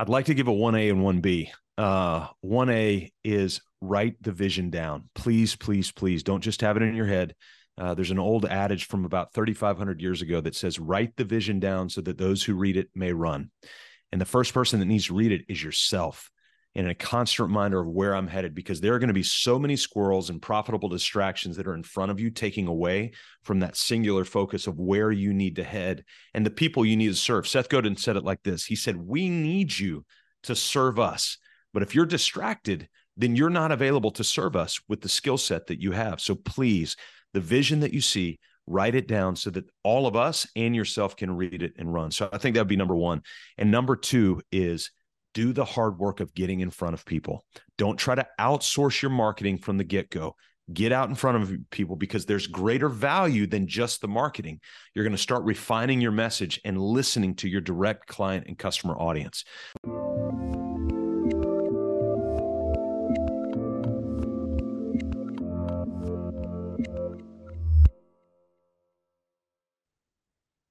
I'd like to give a 1A and 1B. 1A is write the vision down. Please, please, please don't just have it in your head. There's an old adage from about 3,500 years ago that says, write the vision down so that those who read it may run. And the first person that needs to read it is yourself, and a constant reminder of where I'm headed, because there are going to be so many squirrels and profitable distractions that are in front of you, taking away from that singular focus of where you need to head and the people you need to serve. Seth Godin said it like this. He said, we need you to serve us. But if you're distracted, then you're not available to serve us with the skill set that you have. So please, the vision that you see, write it down so that all of us and yourself can read it and run. So I think that'd be number one. And number two is do the hard work of getting in front of people. Don't try to outsource your marketing from the get-go. Get out in front of people, because there's greater value than just the marketing. You're going to start refining your message and listening to your direct client and customer audience.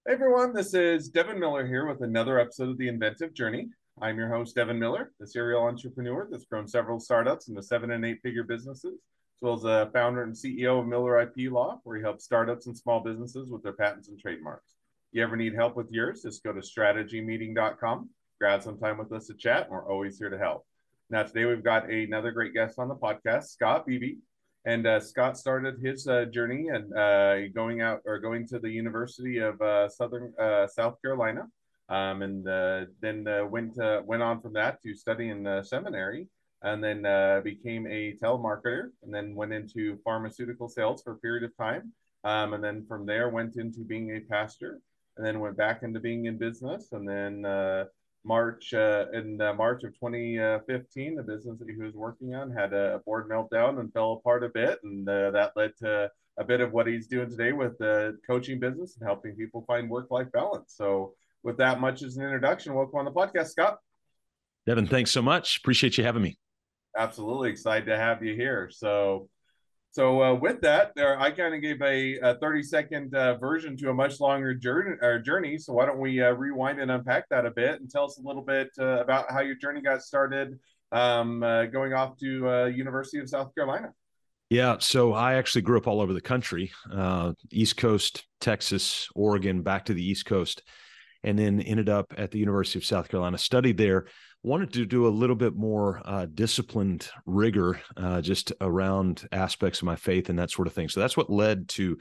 Hey everyone, this is Devin Miller here with another episode of The Inventive Journey. I'm your host, Devin Miller, the serial entrepreneur that's grown several startups into 7- and 8-figure businesses, as well as a founder and CEO of Miller IP Law, where he helps startups and small businesses with their patents and trademarks. If you ever need help with yours, just go to strategymeeting.com, grab some time with us to chat, and we're always here to help. Now, today we've got another great guest on the podcast, Scott Beebe. And Scott started his journey and going to the University of South Carolina. Then went on from that to study in seminary, and then became a telemarketer, and then went into pharmaceutical sales for a period of time. And then from there went into being a pastor, and then went back into being in business. And then March of 2015, the business that he was working on had a board meltdown and fell apart a bit. And that led to a bit of what he's doing today with the coaching business and helping people find work-life balance. So with that much as an introduction, welcome on the podcast, Scott. Devin, thanks so much. Appreciate you having me. Absolutely. Excited to have you here. So with that, I kind of gave a 30-second version to a much longer journey. So why don't we rewind and unpack that a bit and tell us a little bit about how your journey got started going off to University of South Carolina. Yeah. So I actually grew up all over the country, East Coast, Texas, Oregon, back to the East Coast, and then ended up at the University of South Carolina, studied there, wanted to do a little bit more disciplined rigor just around aspects of my faith and that sort of thing. So that's what led to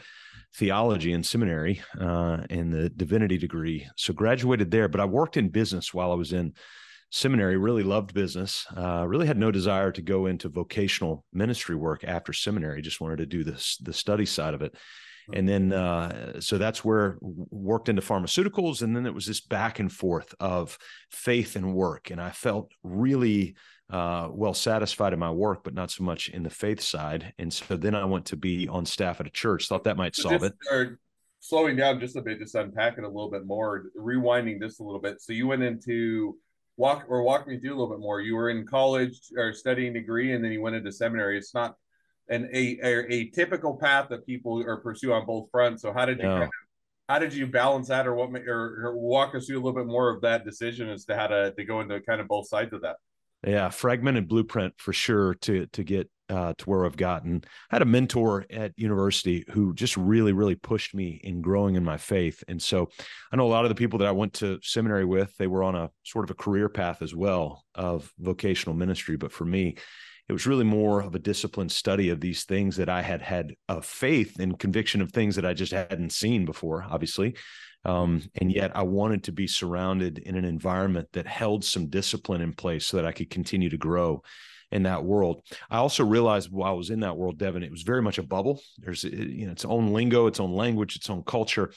theology in seminary and the divinity degree. So graduated there, but I worked in business while I was in seminary, really loved business, really had no desire to go into vocational ministry work after seminary, just wanted to do the study side of it. And then, so that's where worked into pharmaceuticals. And then it was this back and forth of faith and work. And I felt really well satisfied in my work, but not so much in the faith side. And so then I went to be on staff at a church, thought that might solve it. Slowing down just a bit, just unpacking a little bit more, rewinding just a little bit. So you went into walk me through a little bit more. You were in college or studying degree, and then you went into seminary. It's not a typical path that people are pursue on both fronts. So how did you how did you balance that, or what, or walk us through a little bit more of that decision as to how to go into kind of both sides of that? Yeah, fragmented blueprint for sure to get to where I've gotten. I had a mentor at university who just really, really pushed me in growing in my faith. And so I know a lot of the people that I went to seminary with, they were on a sort of a career path as well of vocational ministry. But for me, it was really more of a disciplined study of these things that I had a faith and conviction of things that I just hadn't seen before, obviously. And yet I wanted to be surrounded in an environment that held some discipline in place so that I could continue to grow in that world. I also realized while I was in that world, Devin, it was very much a bubble. There's its own lingo, its own language, its own culture.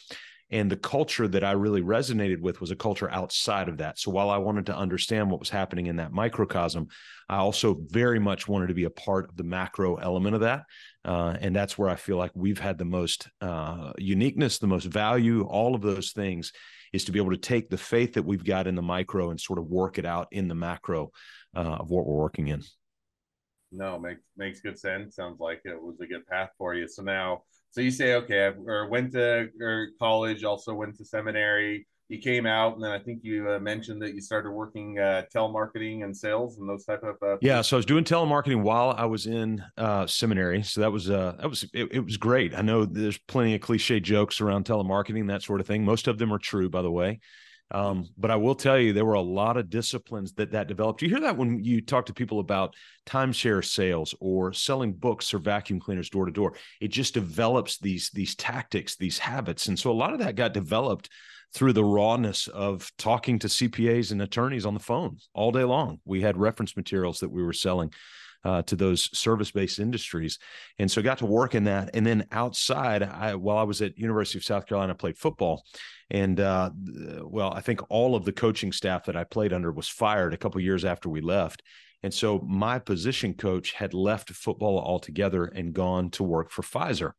And the culture that I really resonated with was a culture outside of that. So while I wanted to understand what was happening in that microcosm, I also very much wanted to be a part of the macro element of that. And that's where I feel like we've had the most uniqueness, the most value, all of those things, is to be able to take the faith that we've got in the micro and sort of work it out in the macro of what we're working in. No, makes good sense. Sounds like it was a good path for you. So now, so you say, okay, I went to college, also went to seminary. you came out, and then I think you mentioned that you started working telemarketing and sales and those type of. Yeah, so I was doing telemarketing while I was in seminary. So that was great. I know there's plenty of cliche jokes around telemarketing, that sort of thing. Most of them are true, by the way. But I will tell you, there were a lot of disciplines that developed. You hear that when you talk to people about timeshare sales or selling books or vacuum cleaners door to door. It just develops these tactics, these habits. And so a lot of that got developed through the rawness of talking to CPAs and attorneys on the phone all day long. We had reference materials that we were selling to those service-based industries. And so I got to work in that. And then outside, while I was at University of South Carolina, I played football. And well, I think all of the coaching staff that I played under was fired a couple of years after we left. And so my position coach had left football altogether and gone to work for Pfizer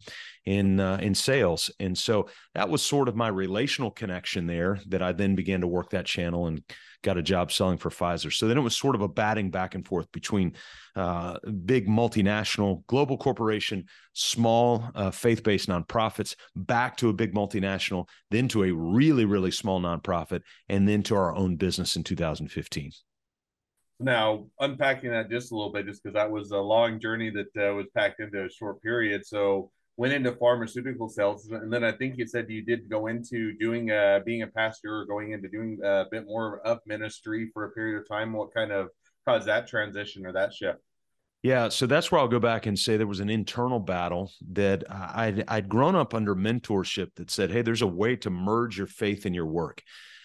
in sales. And so that was sort of my relational connection there that I then began to work that channel and got a job selling for Pfizer. So then it was sort of a batting back and forth between big multinational global corporation, small faith-based nonprofits, back to a big multinational, then to a really, really small nonprofit, and then to our own business in 2015. Now, unpacking that just a little bit, just because that was a long journey that was packed into a short period. So went into pharmaceutical sales. And then I think you said you did go into doing being a pastor, or going into doing a bit more of ministry for a period of time. What kind of caused that transition or that shift? Yeah, so that's where I'll go back and say there was an internal battle that I'd grown up under mentorship that said, hey, there's a way to merge your faith and your work.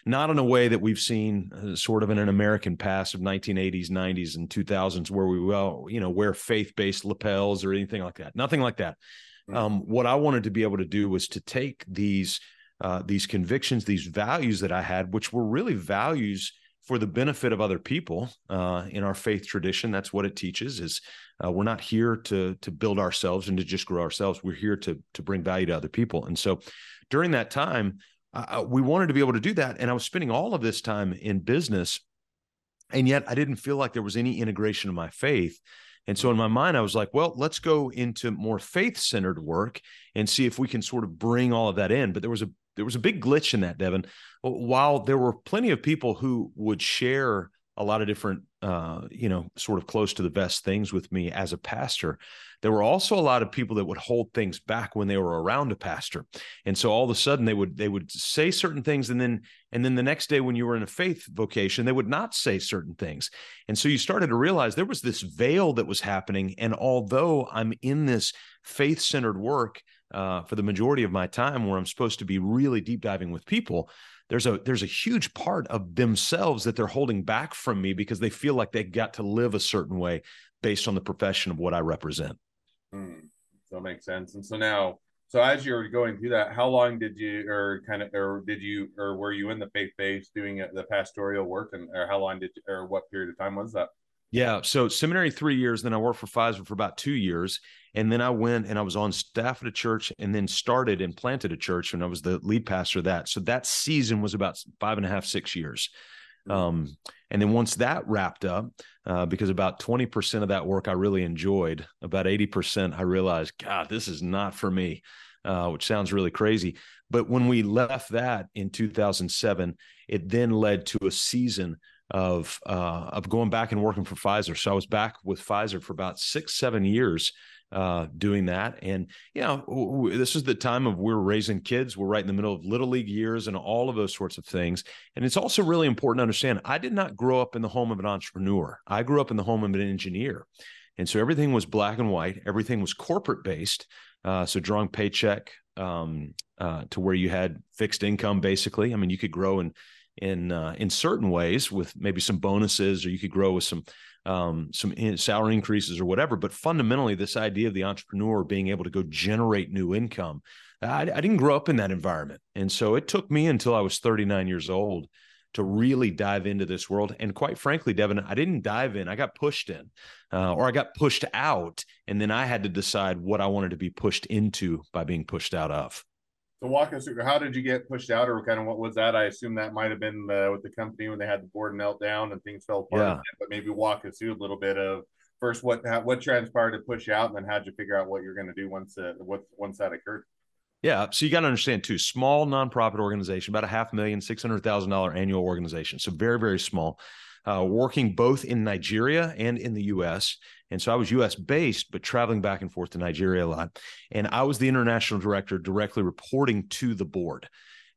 Not in a way that we've seen sort of in an American past of 1980s, 90s, and 2000s, where we wear faith-based lapels or anything like that. Nothing like that. What I wanted to be able to do was to take these convictions, these values that I had, which were really values for the benefit of other people in our faith tradition. That's what it teaches is we're not here to build ourselves and to just grow ourselves. We're here to bring value to other people. And so during that time, we wanted to be able to do that. And I was spending all of this time in business, and yet I didn't feel like there was any integration of my faith. And so in my mind, I was like, well, let's go into more faith-centered work and see if we can sort of bring all of that in. But there was a big glitch in that, Devin. While there were plenty of people who would share a lot of different, sort of close to the vest things with me as a pastor, there were also a lot of people that would hold things back when they were around a pastor. And so all of a sudden they would say certain things. And then the next day when you were in a faith vocation, they would not say certain things. And so you started to realize there was this veil that was happening. And although I'm in this faith-centered work for the majority of my time where I'm supposed to be really deep diving with people, there's a huge part of themselves that they're holding back from me because they feel like they got to live a certain way based on the profession of what I represent. That makes sense. And so now, as you're going through that, how long did you, were you in the faith base doing the pastoral work, or what period of time was that? Yeah. So seminary 3 years, then I worked for Pfizer for about 2 years. And then I went and I was on staff at a church and then started and planted a church. And I was the lead pastor of that. So that season was about 5.5, 6 years. And then once that wrapped up, because about 20% of that work I really enjoyed, about 80% I realized, God, this is not for me, which sounds really crazy. But when we left that in 2007, it then led to a season of going back and working for Pfizer. So I was back with Pfizer for about 6, 7 years doing that. And, this is the time of we're raising kids. We're right in the middle of Little League years and all of those sorts of things. And it's also really important to understand, I did not grow up in the home of an entrepreneur. I grew up in the home of an engineer. And so everything was black and white. Everything was corporate based. So drawing paycheck to where you had fixed income, basically. I mean, you could grow in certain ways with maybe some bonuses, or you could grow with some salary increases or whatever. But fundamentally, this idea of the entrepreneur being able to go generate new income, I didn't grow up in that environment. And so it took me until I was 39 years old to really dive into this world. And quite frankly, Devin, I didn't dive in. I got pushed in or I got pushed out. And then I had to decide what I wanted to be pushed into by being pushed out of. So walk us through, how did you get pushed out, or kind of what was that? I assume that might have been with the company when they had the board knelt down and things fell apart. Yeah. But maybe walk us through a little bit of first what transpired to push out, and then how'd you figure out what you're going to do once that occurred? Yeah. So you got to understand too, small nonprofit organization, about a $500,000, $600,000 annual organization. So very, very small, working both in Nigeria and in the U.S. And so I was U.S. based, but traveling back and forth to Nigeria a lot. And I was the international director directly reporting to the board.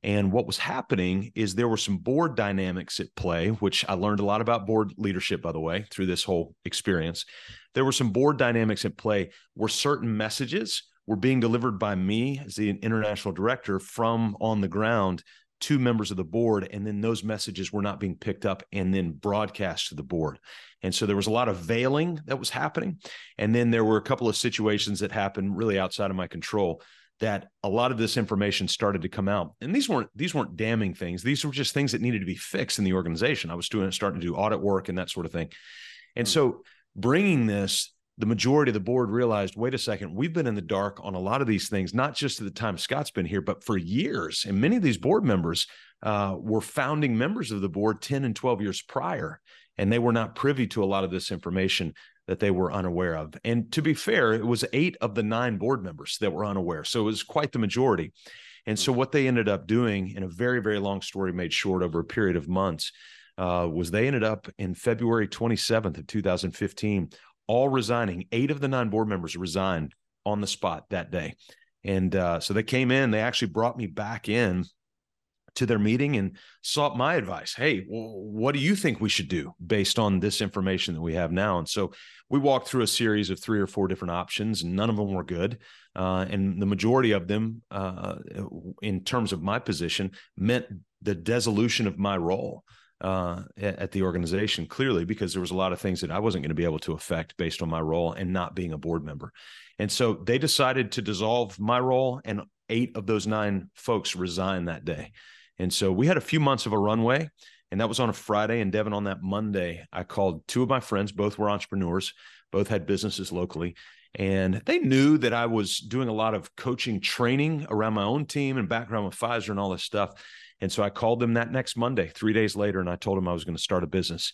And what was happening is there were some board dynamics at play, which I learned a lot about board leadership, by the way, through this whole experience. There were some board dynamics at play where certain messages were being delivered by me as the international director from on the ground to members of the board. And then those messages were not being picked up and then broadcast to the board. And so there was a lot of veiling that was happening. And then there were a couple of situations that happened really outside of my control that a lot of this information started to come out. And these weren't damning things. These were just things that needed to be fixed in the organization. I was starting to do audit work and that sort of thing. And so bringing this, the majority of the board realized, wait a second, we've been in the dark on a lot of these things, not just at the time Scott's been here, but for years. And many of these board members were founding members of the board 10 and 12 years prior, and they were not privy to a lot of this information that they were unaware of. And to be fair, it was 8 of the 9 board members that were unaware. So it was quite the majority. And so what they ended up doing, in a very, very long story made short over a period of months, was they ended up in February 27th of 2015, all resigning. 8 of the 9 board members resigned on the spot that day. And so they came in, they actually brought me back in to their meeting and sought my advice. Hey, what do you think we should do based on this information that we have now? And so we walked through a series of 3 or 4 different options, and none of them were good. And the majority of them, in terms of my position, meant the dissolution of my role at the organization, clearly, because there was a lot of things that I wasn't going to be able to affect based on my role and not being a board member. And so they decided to dissolve my role, and 8 of those 9 folks resigned that day. And so we had a few months of a runway, and that was on a Friday. And Devin, on that Monday, I called 2 of my friends. Both were entrepreneurs, both had businesses locally. And they knew that I was doing a lot of coaching training around my own team and background with Pfizer and all this stuff. And so I called them that next Monday, 3 days later, and I told them I was going to start a business,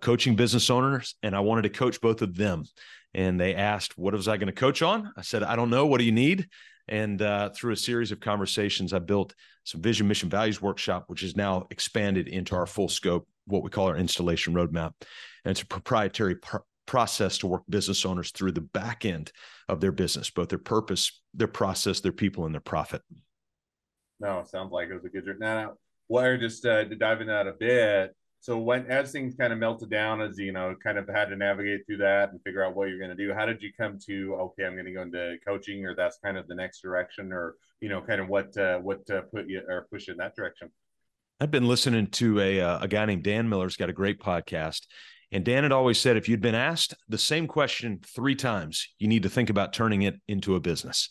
coaching business owners, and I wanted to coach both of them. And they asked, what was I going to coach on? I said, I don't know. What do you need? And through a series of conversations, I built some vision, mission, values workshop, which is now expanded into our full scope, what we call our installation roadmap. And it's a proprietary process to work business owners through the back end of their business, both their purpose, their process, their people, and their profit. No, it sounds like it was a good journey. Now, Blair, just to dive into that a bit. So when, as things kind of melted down, as you know, kind of had to navigate through that and figure out what you're going to do, how did you come to, okay, I'm going to go into coaching, or that's kind of the next direction, or, you know, kind of what put you or push you in that direction? I've been listening to a guy named Dan Miller. He's got a great podcast. And Dan had always said, if you'd been asked the same question 3 times, you need to think about turning it into a business.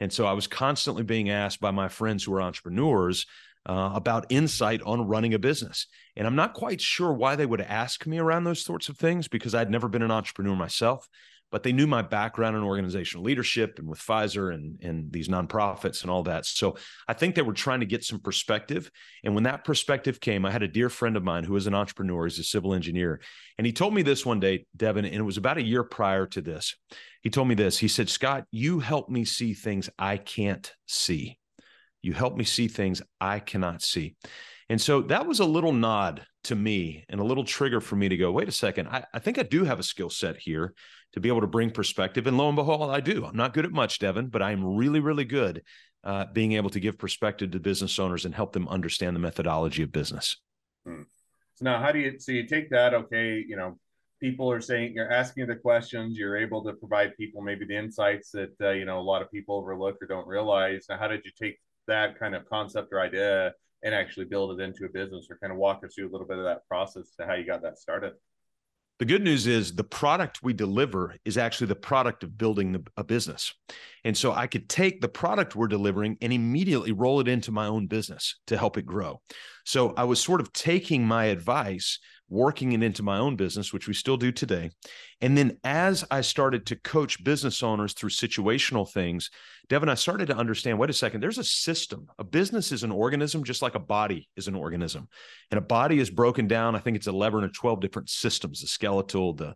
And so I was constantly being asked by my friends who are entrepreneurs about insight on running a business. And I'm not quite sure why they would ask me around those sorts of things, because I'd never been an entrepreneur myself, but they knew my background in organizational leadership and with Pfizer and these nonprofits and all that. So I think they were trying to get some perspective. And when that perspective came, I had a dear friend of mine who is an entrepreneur. He's a civil engineer. And he told me this one day, Devin, and it was about a year prior to this. He told me this. He said, Scott, you help me see things I can't see. You help me see things I cannot see. And so that was a little nod to me and a little trigger for me to go, wait a second, I think I do have a skill set here to be able to bring perspective. And lo and behold, I do. I'm not good at much, Devin, but I'm really, really good being able to give perspective to business owners and help them understand the methodology of business. So now how do you, so you take that, okay, you know, people are saying, you're asking the questions, you're able to provide people maybe the insights that, you know, a lot of people overlook or don't realize. Now, how did you take that kind of concept or idea and actually build it into a business, or kind of walk us through a little bit of that process to how you got that started? The good news is the product we deliver is actually the product of building a business. And so I could take the product we're delivering and immediately roll it into my own business to help it grow. So I was sort of taking my advice, working it into my own business, which we still do today. And then as I started to coach business owners through situational things, Devin, I started to understand, wait a second, there's a system. A business is an organism, just like a body is an organism. And a body is broken down. I think it's 11 or 12 different systems, the skeletal, the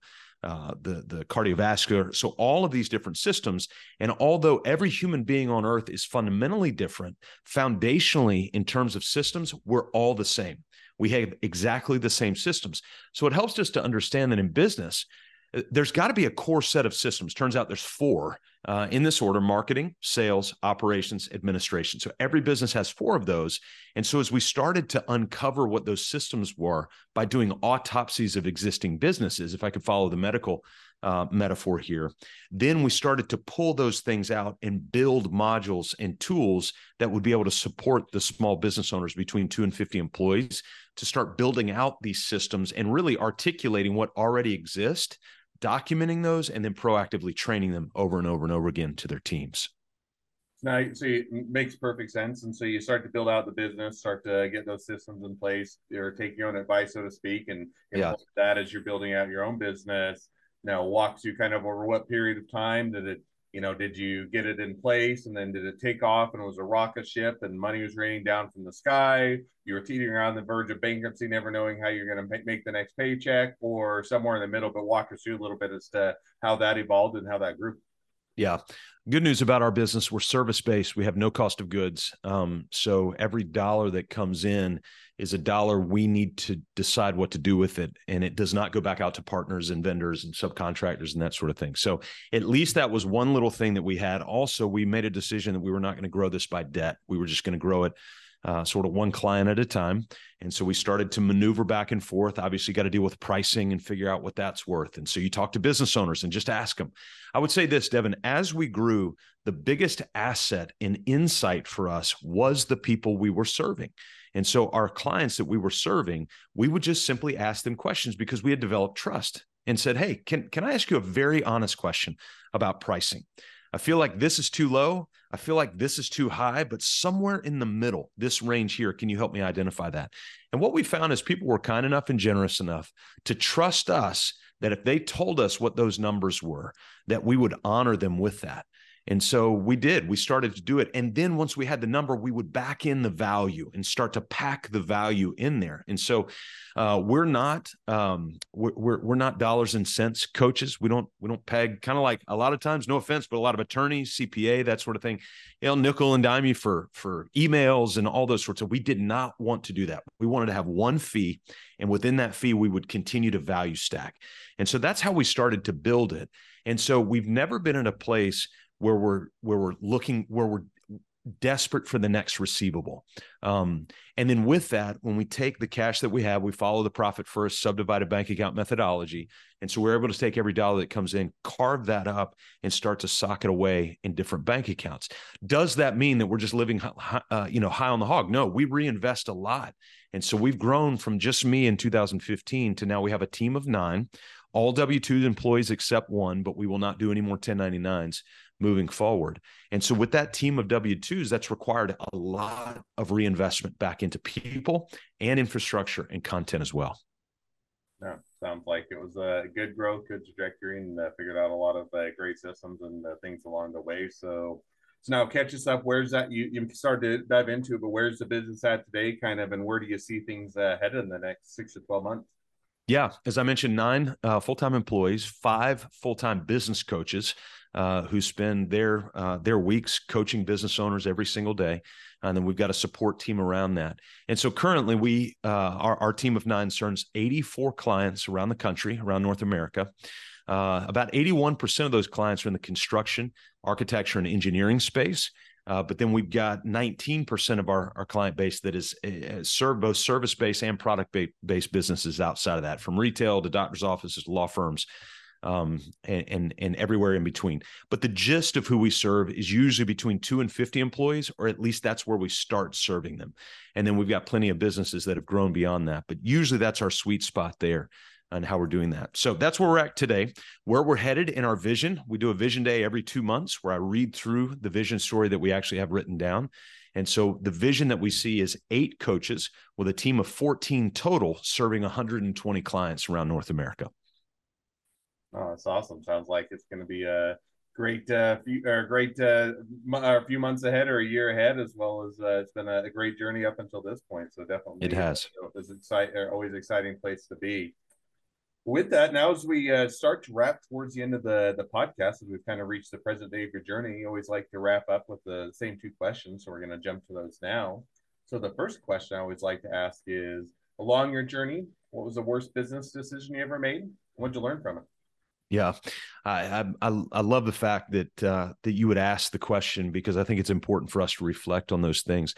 the cardiovascular. So all of these different systems. And although every human being on earth is fundamentally different, foundationally in terms of systems, we're all the same. We have exactly the same systems. So it helps us to understand that in business, there's got to be a core set of systems. Turns out there's four in this order: marketing, sales, operations, administration. So every business has four of those. And so as we started to uncover what those systems were by doing autopsies of existing businesses, if I could follow the medical metaphor here, then we started to pull those things out and build modules and tools that would be able to support the small business owners between 2 and 50 employees to start building out these systems and really articulating what already exists, documenting those, and then proactively training them over and over and over again to their teams. Now, so it makes perfect sense. And so you start to build out the business, start to get those systems in place, or take your own advice, so to speak, and that as you're building out your own business. Now, walk through kind of over what period of time did it, did you get it in place, and then did it take off and it was a rocket ship and money was raining down from the sky? You were teetering around the verge of bankruptcy, never knowing how you're going to make the next paycheck, or somewhere in the middle, but walk us through a little bit as to how that evolved and how that grew. Yeah. Good news about our business: we're service-based. We have no cost of goods. So every dollar that comes in is a dollar we need to decide what to do with it. And it does not go back out to partners and vendors and subcontractors and that sort of thing. So at least that was one little thing that we had. Also, we made a decision that we were not going to grow this by debt. We were just going to grow it sort of one client at a time. And so we started to maneuver back and forth. Obviously, got to deal with pricing and figure out what that's worth. And so you talk to business owners and just ask them. I would say this, Devin, as we grew, the biggest asset and insight for us was the people we were serving. And so our clients that we were serving, we would just simply ask them questions because we had developed trust and said, hey, can I ask you a very honest question about pricing? I feel like this is too low. I feel like this is too high, but somewhere in the middle, this range here, can you help me identify that? And what we found is people were kind enough and generous enough to trust us that if they told us what those numbers were, that we would honor them with that. And so we did. We started to do it. And then once we had the number, we would back in the value and start to pack the value in there. And so we're not dollars and cents coaches. We don't peg, kind of like a lot of times, no offense, but a lot of attorneys, CPA, that sort of thing. They'll nickel and dime you for emails and all those sorts of. We did not want to do that. We wanted to have one fee, and within that fee, we would continue to value stack. And so that's how we started to build it. And so we've never been in a place where we're desperate for the next receivable. And then with that, when we take the cash that we have, we follow the Profit First subdivided bank account methodology. And so we're able to take every dollar that comes in, carve that up, and start to sock it away in different bank accounts. Does that mean that we're just living high on the hog? No, we reinvest a lot. And so we've grown from just me in 2015 to now we have a team of 9, all W-2 employees except one, but we will not do any more 1099s. Moving forward. And so with that team of W-2s, that's required a lot of reinvestment back into people and infrastructure and content as well. Yeah, sounds like it was a good growth, good trajectory, and figured out a lot of great systems and things along the way. So now catch us up. Where's that you started to dive into, but where's the business at today kind of, and where do you see things headed in the next 6 to 12 months? Yeah. As I mentioned, 9 full-time employees, 5 full-time business coaches who spend their weeks coaching business owners every single day. And then we've got a support team around that. And so currently we our team of 9 serves 84 clients around the country, around North America. About 81% of those clients are in the construction, architecture, and engineering space. But then we've got 19% of our client base that is served both service-based and product-based businesses outside of that, from retail to doctor's offices to law firms, and everywhere in between. But the gist of who we serve is usually between 2 and 50 employees, or at least that's where we start serving them. And then we've got plenty of businesses that have grown beyond that, but usually that's our sweet spot there and how we're doing that. So that's where we're at today, where we're headed in our vision. We do a vision day every 2 months where I read through the vision story that we actually have written down. And so the vision that we see is 8 coaches with a team of 14 total serving 120 clients around North America. Oh, that's awesome. Sounds like it's going to be a great few months ahead, or a year ahead, as well as it's been a great journey up until this point. So definitely it has. It's always exciting place to be. with that, now as we start to wrap towards the end of the podcast, as we've kind of reached the present day of your journey, you always like to wrap up with the same two questions. So we're going to jump to those now. So the first question I always like to ask is, along your journey, what was the worst business decision you ever made? What did you learn from it? Yeah, I love the fact that that you would ask the question, because I think it's important for us to reflect on those things.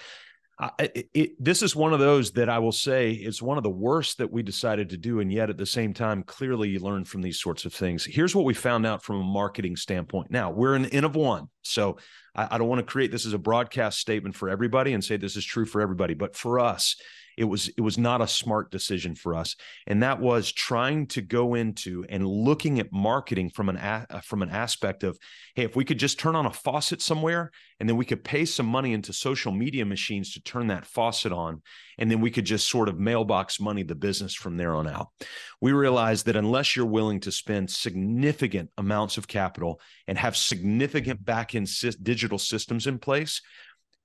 This is one of those that I will say it's one of the worst that we decided to do. And yet at the same time, clearly you learn from these sorts of things. Here's what we found out from a marketing standpoint. Now, we're an N of one. So I don't want to create this as a broadcast statement for everybody and say this is true for everybody. But for us, it was not a smart decision for us. And that was trying to go into and looking at marketing from an aspect of, hey, if we could just turn on a faucet somewhere, and then we could pay some money into social media machines to turn that faucet on, and then we could just sort of mailbox money the business from there on out. We realized that unless you're willing to spend significant amounts of capital and have significant back-end digital systems in place,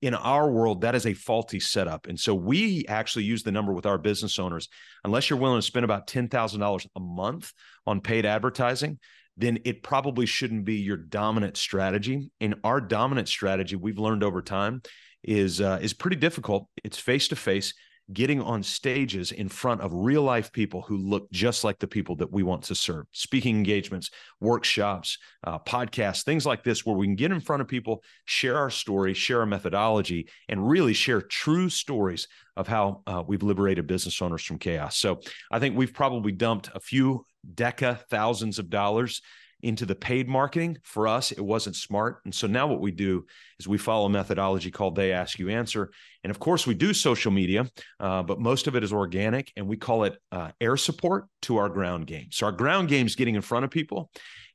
in our world, that is a faulty setup. And so we actually use the number with our business owners. Unless you're willing to spend about $10,000 a month on paid advertising, then it probably shouldn't be your dominant strategy. And our dominant strategy, we've learned over time, is pretty difficult. It's face-to-face, getting on stages in front of real-life people who look just like the people that we want to serve. Speaking engagements, workshops, podcasts, things like this, where we can get in front of people, share our story, share our methodology, and really share true stories of how we've liberated business owners from chaos. So I think we've probably dumped a few thousands of dollars into the paid marketing. For us, it wasn't smart. And so now what we do is we follow a methodology called They Ask, You Answer. And of course, we do social media, but most of it is organic, and we call it air support to our ground game. So our ground game is getting in front of people,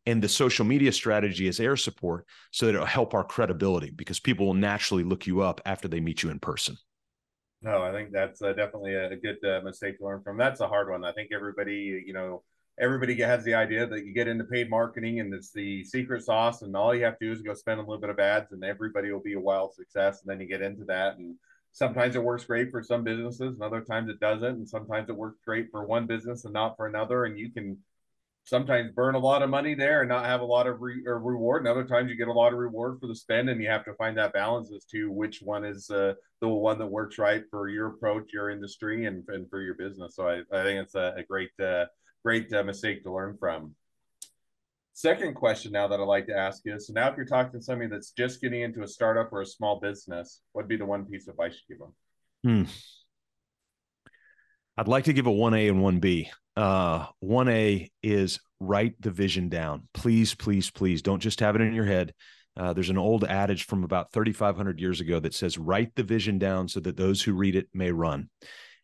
and the social media strategy is air support so that it'll help our credibility, because people will naturally look you up after they meet you in person. No, I think that's definitely a good mistake to learn from. That's a hard one. I think everybody has the idea that you get into paid marketing and it's the secret sauce, and all you have to do is go spend a little bit of ads and everybody will be a wild success. And then you get into that, and sometimes it works great for some businesses and other times it doesn't. And sometimes it works great for one business and not for another. And you can sometimes burn a lot of money there and not have a lot of reward. And other times you get a lot of reward for the spend, and you have to find that balance as to which one is the one that works right for your approach, your industry, and for your business. So I think it's a great, great mistake to learn from. Second question now that I like to ask is, so now if you're talking to somebody that's just getting into a startup or a small business, what'd be the one piece of advice you give them? I'd like to give a 1A and 1B. 1A is write the vision down. Please, please, please don't just have it in your head. There's an old adage from about 3,500 years ago that says, write the vision down so that those who read it may run.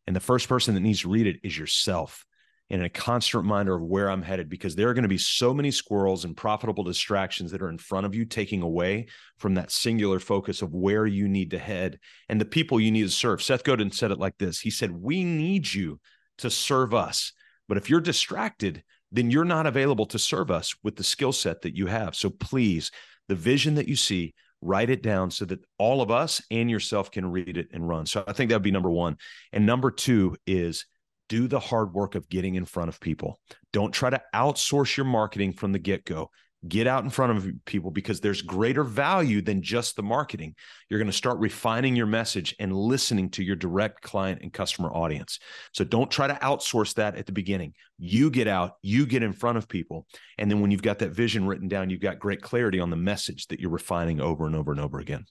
And the first person that needs to read it is yourself. And a constant reminder of where I'm headed, because there are going to be so many squirrels and profitable distractions that are in front of you, taking away from that singular focus of where you need to head and the people you need to serve. Seth Godin said it like this. He said, we need you to serve us. But if you're distracted, then you're not available to serve us with the skill set that you have. So please, the vision that you see, write it down so that all of us and yourself can read it and run. So I think that'd be number one. And number two is, do the hard work of getting in front of people. Don't try to outsource your marketing from the get-go. Get out in front of people, because there's greater value than just the marketing. You're going to start refining your message and listening to your direct client and customer audience. So don't try to outsource that at the beginning. You get out, you get in front of people. And then when you've got that vision written down, you've got great clarity on the message that you're refining over and over and over again.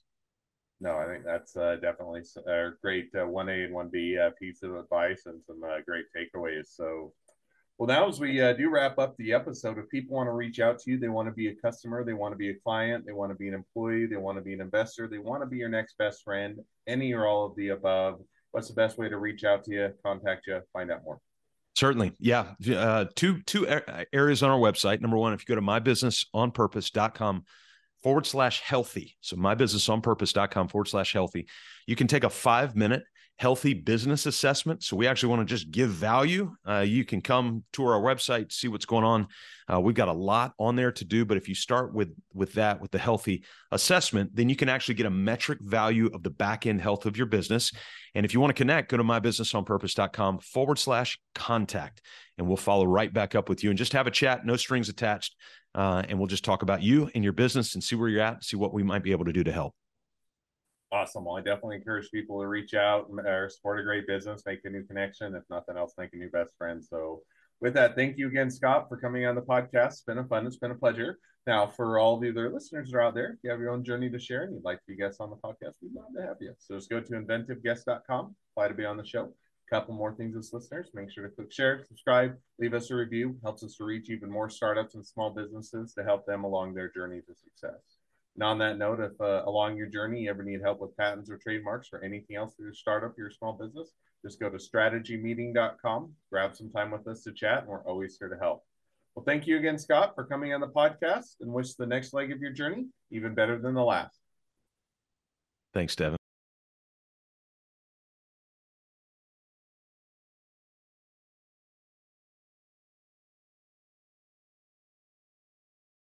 No, I think that's definitely a great 1A and 1B piece of advice and some great takeaways. So, well, now as we do wrap up the episode, if people want to reach out to you, they want to be a customer, they want to be a client, they want to be an employee, they want to be an investor, they want to be your next best friend, any or all of the above, what's the best way to reach out to you, contact you, find out more? Certainly. Yeah. Two areas on our website. Number one, if you go to mybusinessonpurpose.com/healthy. So mybusinessonpurpose.com/healthy. You can take a 5-minute healthy business assessment. So we actually want to just give value. You can come to our website, see what's going on. We've got a lot on there to do, but if you start with the healthy assessment, then you can actually get a metric value of the back-end health of your business. And if you want to connect, go to mybusinessonpurpose.com/contact, and we'll follow right back up with you and just have a chat, no strings attached. And we'll just talk about you and your business and see where you're at, see what we might be able to do to help. Awesome. Well, I definitely encourage people to reach out or support a great business, make a new connection. If nothing else, make a new best friend. So with that, thank you again, Scott, for coming on the podcast. It's been a fun. It's been a pleasure. Now, for all the other listeners that are out there, if you have your own journey to share and you'd like to be guests on the podcast, we'd love to have you. So just go to inventiveguest.com, apply to be on the show. A couple more things as listeners. Make sure to click share, subscribe, leave us a review. Helps us to reach even more startups and small businesses to help them along their journey to success. And on that note, if along your journey, you ever need help with patents or trademarks or anything else for your startup, your small business, just go to strategymeeting.com, grab some time with us to chat, and we're always here to help. Well, thank you again, Scott, for coming on the podcast, and wish the next leg of your journey even better than the last. Thanks, Devin.